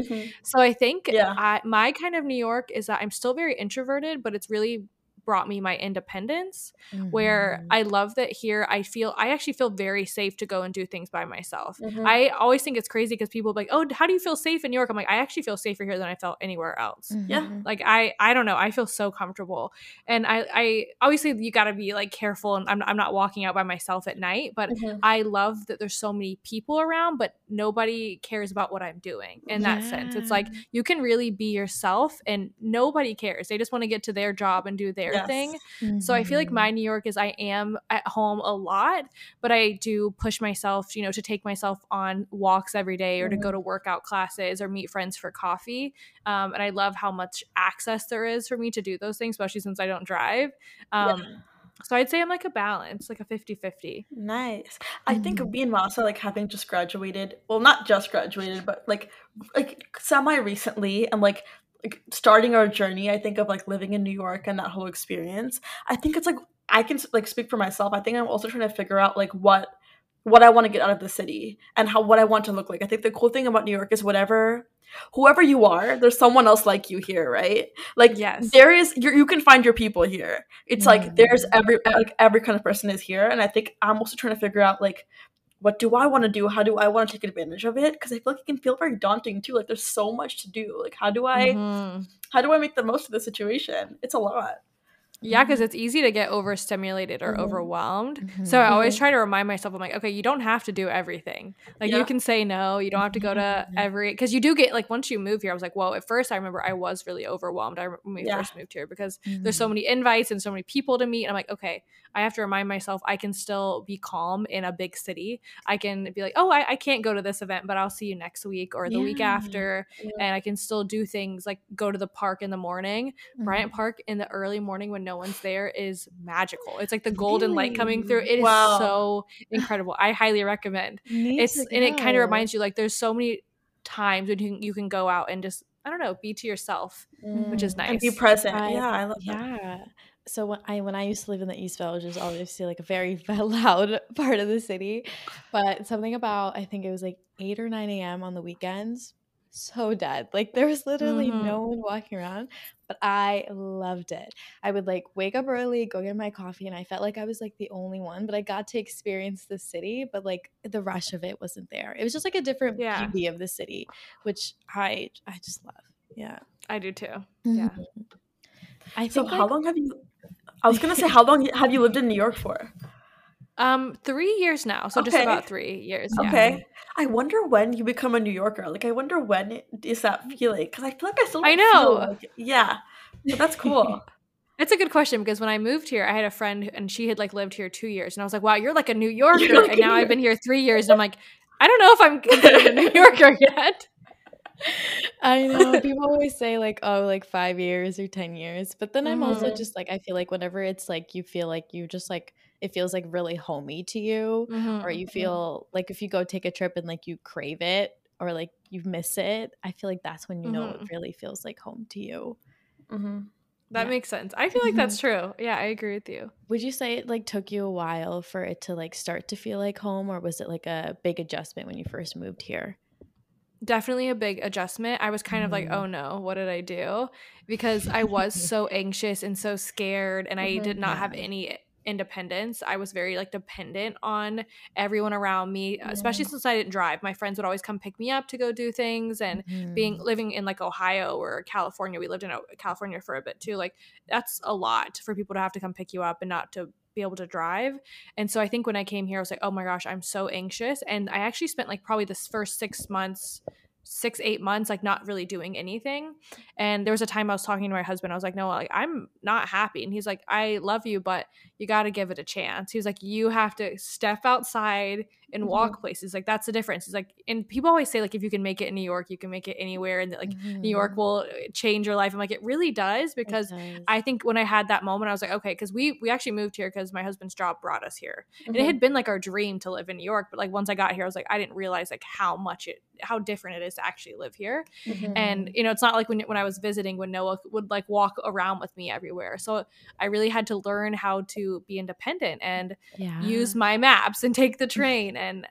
So I think yeah. I, my kind of New York is that I'm still very introverted, but it's really brought me my independence mm-hmm. where I love that here I feel I actually feel very safe to go and do things by myself. Mm-hmm. I always think it's crazy because people are like, oh, how do you feel safe in New York? I'm like, I actually feel safer here than I felt anywhere else. Mm-hmm. Yeah. Like I I don't know. I feel so comfortable. And I, I obviously you got to be like careful and I'm, I'm not walking out by myself at night, but mm-hmm. I love that there's so many people around, but nobody cares about what I'm doing in yeah. that sense. It's like you can really be yourself and nobody cares. They just want to get to their job and do their Yes. thing. Mm-hmm. So I feel like my New York is I am at home a lot, but I do push myself, you know, to take myself on walks every day or mm-hmm. to go to workout classes or meet friends for coffee. Um, and I love how much access there is for me to do those things, especially since I don't drive. Um, yeah. So I'd say I'm like a balance, like a fifty-fifty. Nice. I think mm-hmm. me and Manasa, like having just graduated, well, not just graduated, but like, like semi-recently and like, like starting our journey, I think of like living in New York and that whole experience. I think it's like I can like speak for myself. I think I'm also trying to figure out like what what I want to get out of the city and how what I want to look like. I think the cool thing about New York is whatever whoever you are, there's someone else like you here, right? Like yes. there is you you can find your people here. It's mm-hmm. like there's every like every kind of person is here, and I think I'm also trying to figure out like what do I want to do? How do I want to take advantage of it? Because I feel like it can feel very daunting too. Like there's so much to do. Like how do I, mm-hmm. how do I make the most of the situation? It's a lot. Yeah, because it's easy to get overstimulated or mm-hmm. overwhelmed. Mm-hmm. So I always try to remind myself, I'm like, okay, you don't have to do everything. Like yeah. you can say no. You don't have to go to every – because you do get – like once you move here, I was like, whoa. At first I remember I was really overwhelmed I, when we yeah. first moved here because mm-hmm. there's so many invites and so many people to meet. And I'm like, okay, I have to remind myself I can still be calm in a big city. I can be like, oh, I, I can't go to this event, but I'll see you next week or the yeah. week after. Yeah. And I can still do things like go to the park in the morning. Mm-hmm. Bryant Park in the early morning when no No one's there is magical. It's like the golden really? light coming through. It wow. is so incredible. I highly recommend. It's and it kind of reminds you like there's so many times when you can, you can go out and just I don't know be to yourself, mm. which is nice. And be present. I, yeah, I love yeah. that. Yeah. So when I when I used to live in the East Village, it was obviously like a very loud part of the city, but something about I think it was like eight or nine a.m. on the weekends. So dead. Like there was literally mm-hmm. no one walking around, but I loved it. I would like wake up early, go get my coffee, and I felt like I was like the only one, but I got to experience the city, but like the rush of it wasn't there. It was just like a different yeah. beauty of the city, which I I just love. Yeah. I do too. Mm-hmm. Yeah. I think so how like, long have you I was gonna say how long have you lived in New York for? Um, three years now. So okay. just about three years. Yeah. Okay. I wonder when you become a New Yorker. Like, I wonder when is that feeling? Because I feel like I still don't I know. Feel like, yeah. But that's cool. That's a good question, because when I moved here, I had a friend and she had like lived here two years. And I was like, wow, you're like a New Yorker. Like and now I've been here three years. And I'm like, I don't know if I'm considered a New Yorker yet. I know. People always say like, oh, like five years or ten years. But then I'm mm-hmm. also just like, I feel like whenever it's like you feel like you just like, it feels like really homey to you mm-hmm. or you feel like if you go take a trip and like you crave it or like you miss it, I feel like that's when you know mm-hmm. it really feels like home to you. Mm-hmm. That yeah. makes sense. I feel like mm-hmm. that's true. Yeah, I agree with you. Would you say it like took you a while for it to like start to feel like home, or was it like a big adjustment when you first moved here? Definitely a big adjustment. I was kind of like, oh no, what did I do? Because I was so anxious and so scared, and I did not have any independence. I was very like dependent on everyone around me, especially since I didn't drive. My friends would always come pick me up to go do things, and mm. being living in like Ohio or California, we lived in California for a bit too, like that's a lot for people to have to come pick you up and not to be able to drive. And so I think when I came here, I was like, oh my gosh, I'm so anxious. And I actually spent like probably this first six months, six, eight months, like not really doing anything. And there was a time I was talking to my husband. I was like, no, like I'm not happy. And he's like, I love you, but you got to give it a chance. He was like, you have to step outside and walk mm-hmm. places. Like that's the difference. He's like, and people always say like, if you can make it in New York, you can make it anywhere. And that, like mm-hmm. New York will change your life. I'm like, it really does, because does. I think when I had that moment, I was like, okay, because we we actually moved here because my husband's job brought us here, mm-hmm. and it had been like our dream to live in New York. But like once I got here, I was like, I didn't realize like how much it, how different it is to actually live here. Mm-hmm. And you know, it's not like when when I was visiting, when Noah would like walk around with me everywhere. So I really had to learn how to be independent and yeah. use my maps and take the train. And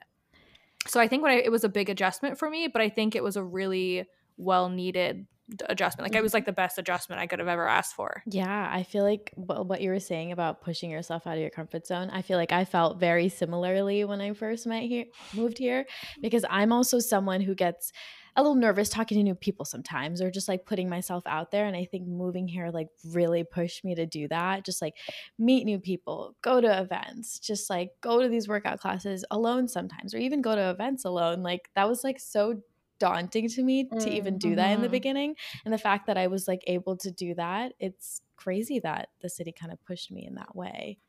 so I think when I, it was a big adjustment for me, but I think it was a really well-needed adjustment. Like it was like the best adjustment I could have ever asked for. Yeah. I feel like what, what you were saying about pushing yourself out of your comfort zone, I feel like I felt very similarly when I first met here, moved here, because I'm also someone who gets a little nervous talking to new people sometimes, or just like putting myself out there. And I think moving here like really pushed me to do that. Just like meet new people, go to events, just like go to these workout classes alone sometimes, or even go to events alone. Like that was like so daunting to me to even do that in the beginning. And the fact that I was like able to do that, it's crazy that the city kind of pushed me in that way.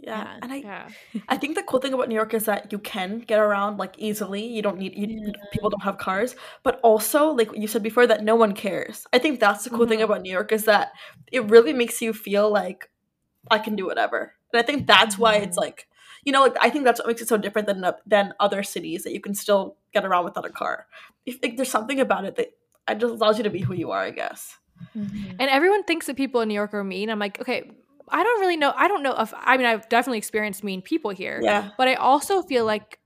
Yeah. yeah. And I yeah. I think the cool thing about New York is that you can get around like easily. You don't need you, yeah. people don't have cars, but also like you said before, that no one cares. I think that's the cool mm-hmm. thing about New York, is that it really makes you feel like I can do whatever. And I think that's why it's like, you know, like I think that's what makes it so different than than other cities, that you can still get around without a car. If, like, there's something about it that it just allows you to be who you are, I guess. Mm-hmm. And everyone thinks that people in New York are mean. I'm like, okay, I don't really know. I don't know if, I mean, I've definitely experienced mean people here, yeah. but I also feel like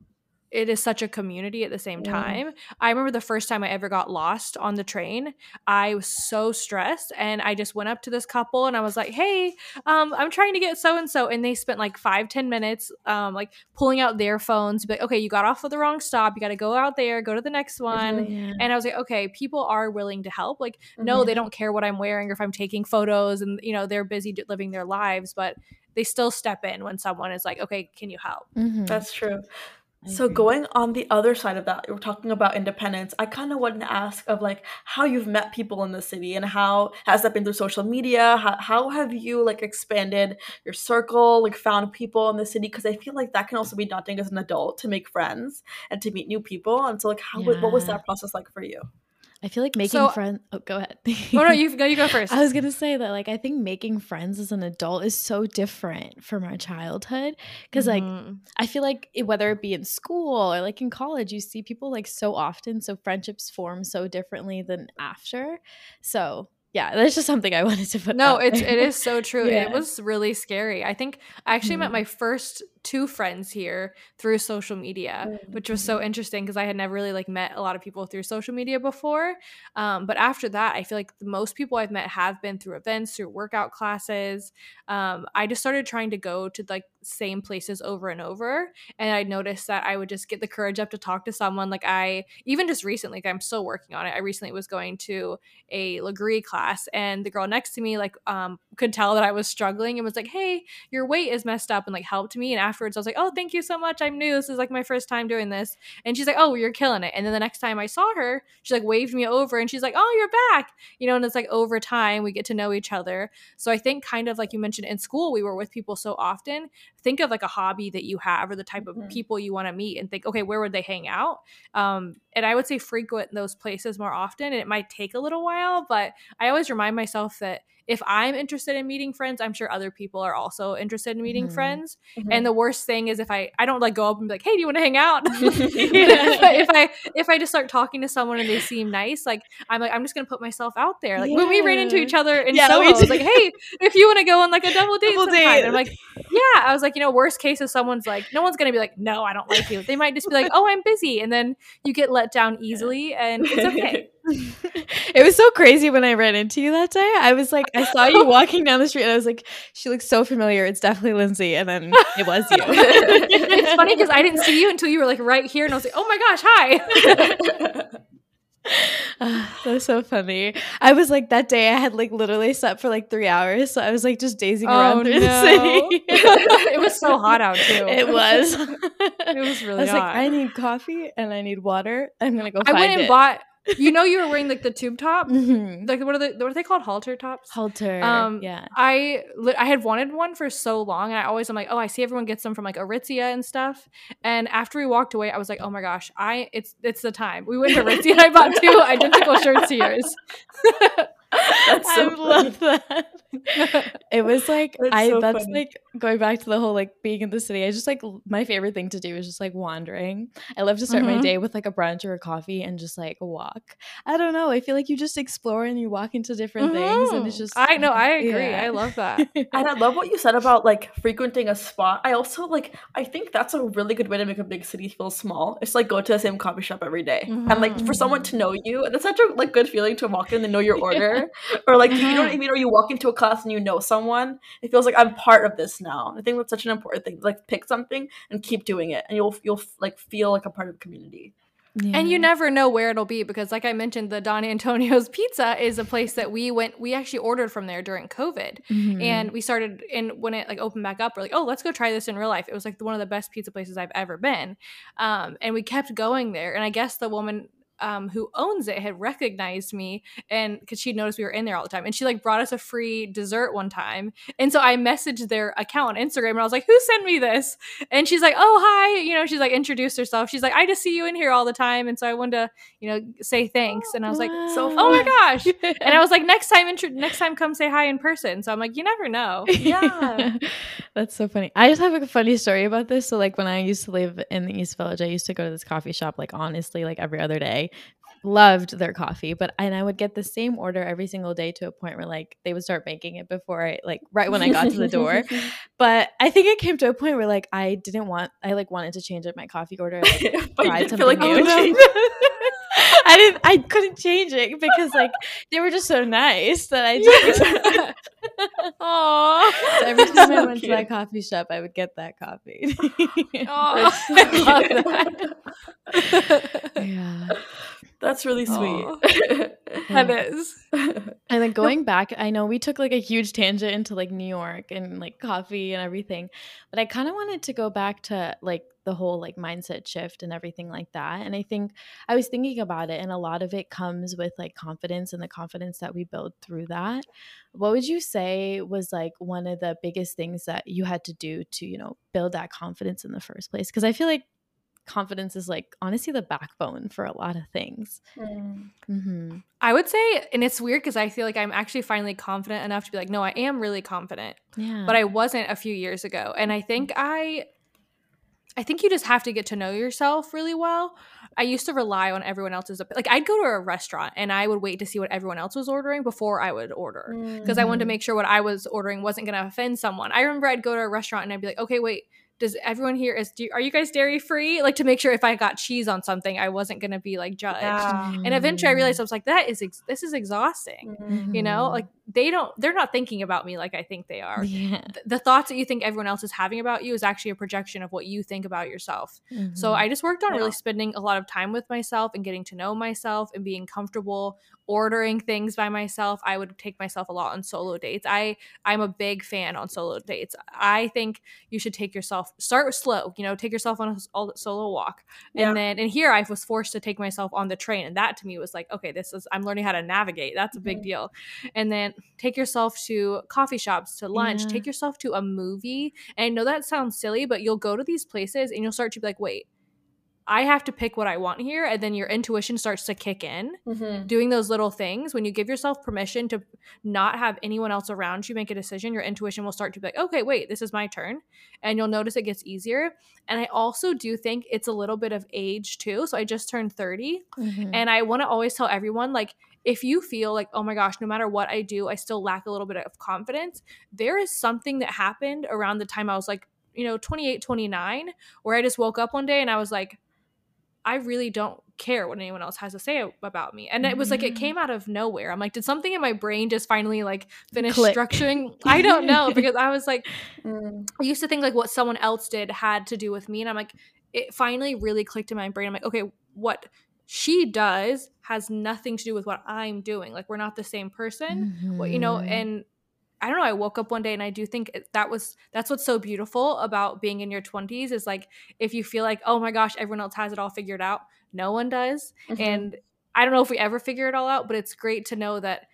it is such a community at the same time. Mm. I remember the first time I ever got lost on the train, I was so stressed, and I just went up to this couple and I was like, hey, um, I'm trying to get so-and-so. And they spent like five, ten minutes um, like pulling out their phones, but okay, you got off of the wrong stop. You got to go out there, go to the next one. Yeah. And I was like, okay, people are willing to help. Like, mm-hmm. no, they don't care what I'm wearing or if I'm taking photos, and you know, they're busy living their lives, but they still step in when someone is like, okay, can you help? Mm-hmm. That's true. So going on the other side of that, we're talking about independence. I kind of wanted to ask of like how you've met people in the city, and how has that been through social media? How, how have you like expanded your circle, like found people in the city? Because I feel like that can also be daunting as an adult, to make friends and to meet new people. And so like how yeah. what was that process like for you? I feel like making so, friends – oh, go ahead. No, no, you go, you go first. I was going to say that, like, I think making friends as an adult is so different from our childhood, because, mm-hmm. like, I feel like it, whether it be in school or, like, in college, you see people, like, so often. So friendships form so differently than after. So – yeah, that's just something I wanted to put No, out it's, there. It is so true. Yeah. It was really scary. I think I actually mm-hmm. met my first two friends here through social media, mm-hmm. which was so interesting, because I had never really like met a lot of people through social media before. Um, but after that, I feel like the most people I've met have been through events, through workout classes. Um, I just started trying to go to like same places over and over. And I noticed that I would just get the courage up to talk to someone. Like I, even just recently, like I'm still working on it. I recently was going to a Legree class, and the girl next to me, like um, could tell that I was struggling and was like, hey, your weight is messed up, and like helped me. And afterwards I was like, oh, thank you so much. I'm new. This is like my first time doing this. And she's like, oh, you're killing it. And then the next time I saw her, she like waved me over and she's like, oh, you're back. You know, and it's like over time we get to know each other. So I think kind of like you mentioned in school, we were with people so often. Think of like a hobby that you have or the type of mm-hmm. people you want to meet and think, okay, where would they hang out? Um, and I would say frequent those places more often. And it might take a little while, but I always remind myself that if I'm interested in meeting friends, I'm sure other people are also interested in meeting mm-hmm. friends. Mm-hmm. And the worst thing is if I, I don't like go up and be like, hey, do you want to hang out? But if I if I just start talking to someone and they seem nice, like I'm like, I'm just going to put myself out there. Like yeah. when we ran into each other in yeah, Soho, I was like, hey, if you want to go on like a double date double sometime. Date. I'm like, yeah. I was like, you know, worst case is someone's like, no one's going to be like, no, I don't like you. They might just be like, oh, I'm busy. And then you get let down easily and it's okay. It was so crazy when I ran into you that day. I was like, I saw you walking down the street and I was like, she looks so familiar. It's definitely Lindsay. And then it was you. It's funny because I didn't see you until you were like right here. And I was like, oh my gosh, hi. Uh, that's so funny. I was like, that day I had like literally slept for like three hours. So I was like just dazing oh, around through no. the city. It was so hot out too. It was. It was really hot. I was hot. like, I need coffee and I need water. I'm going to go I find it. I went and bought... You know, you were wearing like the tube top, mm-hmm. like what are the what are they called? Halter tops. Halter. Um, yeah. I I had wanted one for so long, and I always I'm like, oh, I see everyone gets them from like Aritzia and stuff. And after we walked away, I was like, oh my gosh, I it's it's the time. We went to Aritzia and I bought two identical shirts to yours. That's so I funny. Love that. It was like that's I so that's funny. Like going back to the whole like being in the city. I just like my favorite thing to do is just like wandering. I love to start mm-hmm. my day with like a brunch or a coffee and just like walk. I don't know. I feel like you just explore and you walk into different mm-hmm. things and it's just I know, I agree. Yeah. I love that. And I love what you said about like frequenting a spot. I also like I think that's a really good way to make a big city feel small. It's like go to the same coffee shop every day. Mm-hmm. And like for someone to know you, and it's such a like good feeling to walk in and know your order. Or like mm-hmm. you know what I mean, or you walk into a class and you know someone, it feels like I'm part of this now. I think that's such an important thing. Like pick something and keep doing it, and you'll you'll like feel like a part of the community. Yeah. And you never know where it'll be because like I mentioned, the Don Antonio's pizza is a place that we went, we actually ordered from there during COVID mm-hmm. and we started and when it like opened back up, we're like, oh, let's go try this in real life. It was like one of the best pizza places I've ever been. Um, and we kept going there. And I guess the woman Um, who owns it had recognized me and because she noticed we were in there all the time and she like brought us a free dessert one time. And so I messaged their account on Instagram and I was like, who sent me this? And she's like, oh, hi. You know, she's like introduced herself. She's like, I just see you in here all the time. And so I wanted to, you know, say thanks. And I was like, so oh my gosh. And I was like, next time, intro- next time come say hi in person. So I'm like, you never know. Yeah. That's so funny. I just have a funny story about this. So like when I used to live in the East Village, I used to go to this coffee shop, like honestly, like every other day. Loved their coffee, but and I would get the same order every single day to a point where like they would start making it before I like right when I got to the door. But I think it came to a point where like I didn't want I like wanted to change up my coffee order. Like, but you didn't feel like you would change it. I didn't. I couldn't change it because like they were just so nice that I just. Aww. So every time so I went cute. to that coffee shop, I would get that coffee. Aww, I love that. Yeah. That's really sweet. That is. And then going back, I know we took like a huge tangent into like New York and like coffee and everything, but I kind of wanted to go back to like the whole like mindset shift and everything like that. And I think I was thinking about it and a lot of it comes with like confidence and the confidence that we build through that. What would you say was like one of the biggest things that you had to do to, you know, build that confidence in the first place? Because I feel like confidence is like honestly the backbone for a lot of things. Mm. Mm-hmm. I would say, and it's weird because I feel like I'm actually finally confident enough to be like, no, I am really confident. Yeah. But I wasn't a few years ago. And I think I I think you just have to get to know yourself really well. I used to rely on everyone else's – like I'd go to a restaurant and I would wait to see what everyone else was ordering before I would order because mm-hmm. I wanted to make sure what I was ordering wasn't going to offend someone. I remember I'd go to a restaurant and I'd be like, okay, wait. Does everyone here is do, are you guys dairy free? Like to make sure if I got cheese on something, I wasn't going to be like judged. Yeah. And eventually I realized I was like, that is, ex- this is exhausting. Mm-hmm. You know, like they don't, they're not thinking about me like I think they are. Yeah. Th- the thoughts that you think everyone else is having about you is actually a projection of what you think about yourself. Mm-hmm. So I just worked on yeah. really spending a lot of time with myself and getting to know myself and being comfortable ordering things by myself. I would take myself a lot on solo dates. I, I'm a big fan on solo dates. I think you should take yourself, start slow, you know, take yourself on a solo walk. Yeah. And then, and here I was forced to take myself on the train. And that to me was like, okay, this is, I'm learning how to navigate. That's a big mm-hmm. deal. And then take yourself to coffee shops, to lunch, yeah. take yourself to a movie. And I know that sounds silly, but you'll go to these places and you'll start to be like, wait, I have to pick what I want here. And then your intuition starts to kick in. Mm-hmm. Doing those little things, when you give yourself permission to not have anyone else around you make a decision, your intuition will start to be like, okay, wait, this is my turn. And you'll notice it gets easier. And I also do think it's a little bit of age too. So I just turned thirty. Mm-hmm. And I want to always tell everyone, like, if you feel like, oh my gosh, no matter what I do, I still lack a little bit of confidence, there is something that happened around the time I was like, you know, twenty-eight, twenty-nine, where I just woke up one day and I was like, I really don't care what anyone else has to say about me. And it was like, it came out of nowhere. I'm like, did something in my brain just finally like finish Click. structuring? I don't know, because I was like, mm. I used to think like what someone else did had to do with me. And I'm like, it finally really clicked in my brain. I'm like, okay, what she does has nothing to do with what I'm doing. Like, we're not the same person, mm-hmm. well, you know, and I don't know. I woke up one day and I do think that was, that's what's so beautiful about being in your twenties is like, if you feel like, oh my gosh, everyone else has it all figured out. No one does. Mm-hmm. And I don't know if we ever figure it all out, but it's great to know that,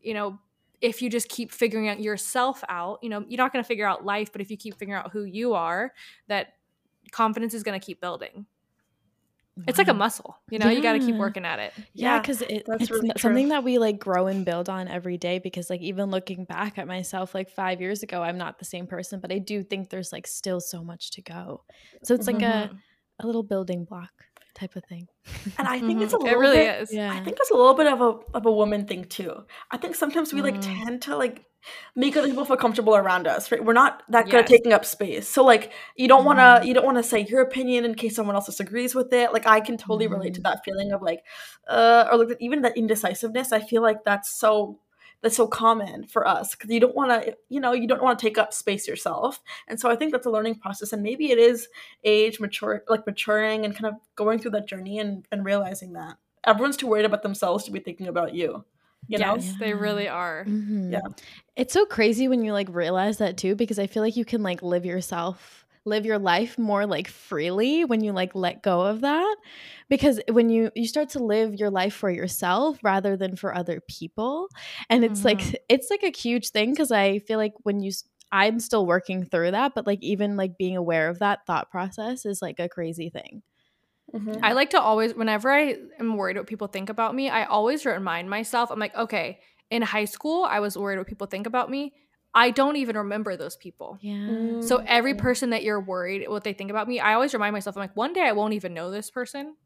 you know, if you just keep figuring out yourself out, you know, you're not going to figure out life, but if you keep figuring out who you are, that confidence is going to keep building. It's like a muscle, you know, yeah. you got to keep working at it. Yeah, because yeah, it, it's really something that we like grow and build on every day, because like even looking back at myself like five years ago, I'm not the same person, but I do think there's like still so much to go. So it's like mm-hmm. a, a little building block type of thing. And I think mm-hmm. it's a little it really bit, is. Yeah. I think it's a little bit of a, of a woman thing too. I think sometimes we mm. like tend to like make other people feel comfortable around us, right? We're not that good yes. at taking up space. So like you don't want to, you don't want to say your opinion in case someone else disagrees with it. Like I can totally relate to that feeling of like, uh, or like even that indecisiveness. I feel like that's so, that's so common for us, because you don't want to, you know, you don't want to take up space yourself. And so I think that's a learning process, and maybe it is age mature, like maturing and kind of going through that journey and, and realizing that everyone's too worried about themselves to be thinking about you. You know? Yes, they really are. Mm-hmm. Yeah. It's so crazy when you like realize that too, because I feel like you can like live yourself, live your life more like freely when you like let go of that. Because when you, you start to live your life for yourself rather than for other people. And it's mm-hmm. like, it's like a huge thing, because I feel like when you, I'm still working through that, but like even like being aware of that thought process is like a crazy thing. Mm-hmm. I like to always, whenever I am worried what people think about me, I always remind myself, I'm like, okay, in high school, I was worried what people think about me. I don't even remember those people. Yeah. Mm-hmm. So every person that you're worried what they think about me, I always remind myself, I'm like, one day I won't even know this person.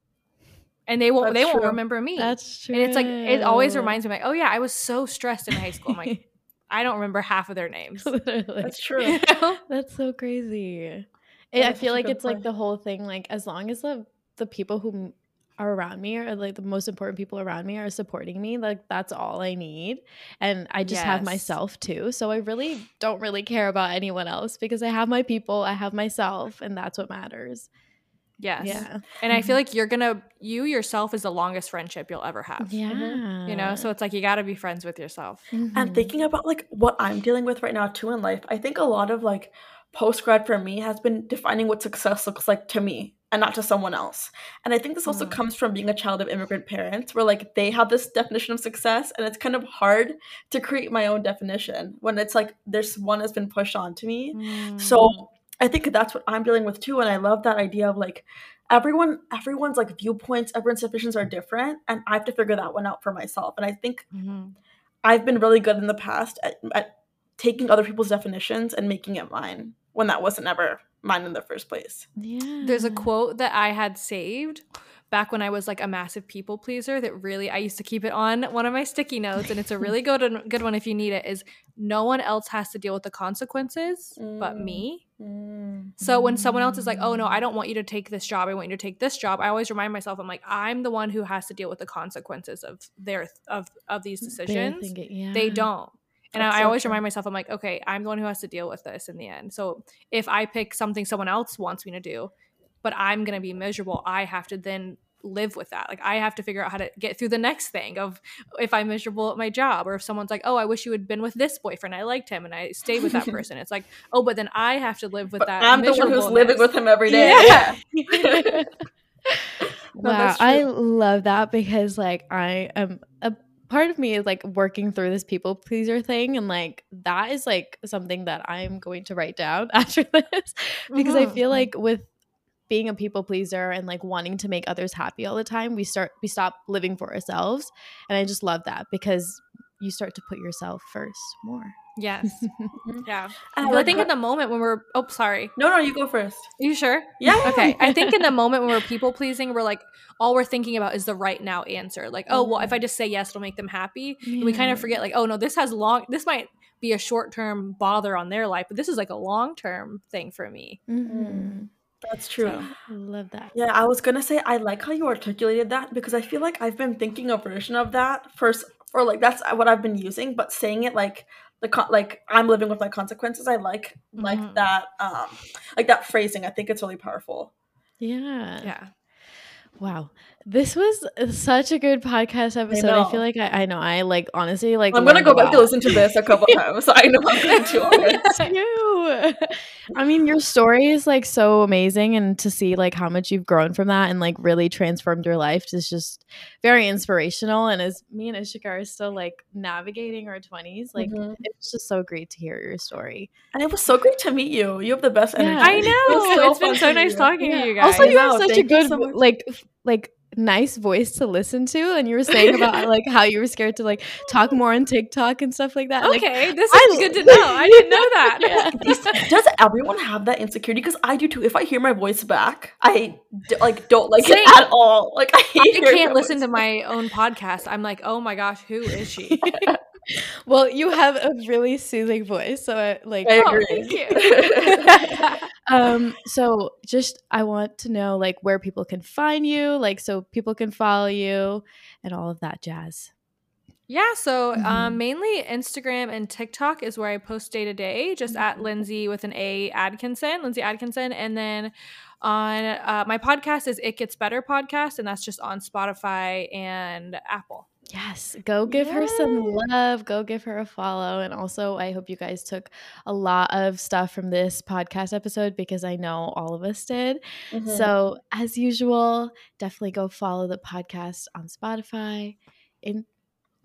And they won't That's they true. won't remember me. That's true. And it's like, it always reminds me, like, oh yeah, I was so stressed in high school. I'm like, I don't remember half of their names. Literally. That's true. You know? That's so crazy. It, I feel like it's point. like the whole thing, like as long as the the people who are around me, or like the most important people around me, are supporting me, like that's all I need. And I just yes. have myself too. So I really don't really care about anyone else, because I have my people, I have myself, and that's what matters. Yes. Yeah. And I feel like you're going to, you yourself is the longest friendship you'll ever have. Yeah. Mm-hmm. You know, so it's like, you got to be friends with yourself. Mm-hmm. And thinking about like what I'm dealing with right now too in life, I think a lot of like post-grad for me has been defining what success looks like to me, and not to someone else. And I think this also mm. comes from being a child of immigrant parents, where like they have this definition of success, and it's kind of hard to create my own definition when it's like there's one that's been pushed onto me. Mm. So I think that's what I'm dealing with too. And I love that idea of like everyone, everyone's like viewpoints, everyone's definitions are different, and I have to figure that one out for myself. And I think mm-hmm. I've been really good in the past at, at taking other people's definitions and making it mine, when that wasn't ever mine in the first place. Yeah. There's a quote that I had saved back when I was like a massive people pleaser that really, I used to keep it on one of my sticky notes, and it's a really good, good one if you need it, is no one else has to deal with the consequences mm. but me. Mm. So when someone else is like, oh, no, I don't want you to take this job, I want you to take this job, I always remind myself, I'm like, I'm the one who has to deal with the consequences of their of, of these decisions. They, think it, yeah. they don't. And I, so I always true. remind myself, I'm like, okay, I'm the one who has to deal with this in the end. So if I pick something someone else wants me to do, but I'm going to be miserable, I have to then live with that. Like, I have to figure out how to get through the next thing of if I'm miserable at my job, or if someone's like, oh, I wish you had been with this boyfriend, I liked him and I stayed with that person. It's like, oh, but then I have to live with but that. I'm the one who's living with him every day. Yeah. yeah. No, wow. I love that, because like I am a part of me is like working through this people pleaser thing. And like, that is like something that I'm going to write down after this, because mm-hmm. I feel like with being a people pleaser and like wanting to make others happy all the time, we start we stop living for ourselves. And I just love that, because you start to put yourself first more. Yes. Yeah. I, well, I think in the moment when we're oh sorry. No, no, you go first. You sure? Yeah. Okay. I think in the moment when we're people pleasing, we're like, all we're thinking about is the right now answer. Like, oh well, if I just say yes, it'll make them happy. Yeah. And we kind of forget, like, oh no, this has long this might be a short term bother on their life, but this is like a long term thing for me. Mm-hmm. That's true. So, love that. Yeah, I was going to say, I like how you articulated that, because I feel like I've been thinking a version of that for, or like that's what I've been using, but saying it like the con- like I'm living with my consequences. I like mm-hmm. like that um like that phrasing. I think it's really powerful. Yeah. Yeah. Wow. This was such a good podcast episode. I, I feel like I, I know. I like honestly like I'm gonna go back to listen to this a couple times. I know I'm going to you. I mean, your story is like so amazing, and to see like how much you've grown from that and like really transformed your life is just very inspirational. And as me and Ishika are still like navigating our twenties, like mm-hmm. it's just so great to hear your story. And it was so great to meet you. You have the best energy. Yeah. I know. It so it's been so nice you. talking yeah. to you guys. Also, you know, have such a good so like like. nice voice to listen to, and you were saying about like how you were scared to like talk more on TikTok and stuff like that. Okay, like, this is I, good to know. I didn't know that. Yeah. Does everyone have that insecurity? Because I do too. If I hear my voice back, I d- like don't like Same. it at all. Like I, I can't listen to my own podcast. I'm like, oh my gosh, who is she? Yeah. Well, you have a really soothing voice, so I, like I agree. Oh, thank you. um, so just I want to know like where people can find you, like so people can follow you and all of that jazz. Yeah, so mm-hmm. um, mainly Instagram and TikTok is where I post day to day, just mm-hmm. at Lindsay with an A Adkinson, Lindsay Adkinson, and then on uh, my podcast is It Gets Better Podcast, and that's just on Spotify and Apple. Yes. Go give Yay. her some love. Go give her a follow. And also, I hope you guys took a lot of stuff from this podcast episode, because I know all of us did. Mm-hmm. So as usual, definitely go follow the podcast on Spotify, in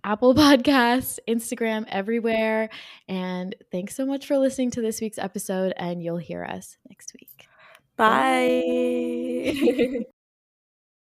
Apple Podcasts, Instagram, everywhere. And thanks so much for listening to this week's episode, and you'll hear us next week. Bye. Bye.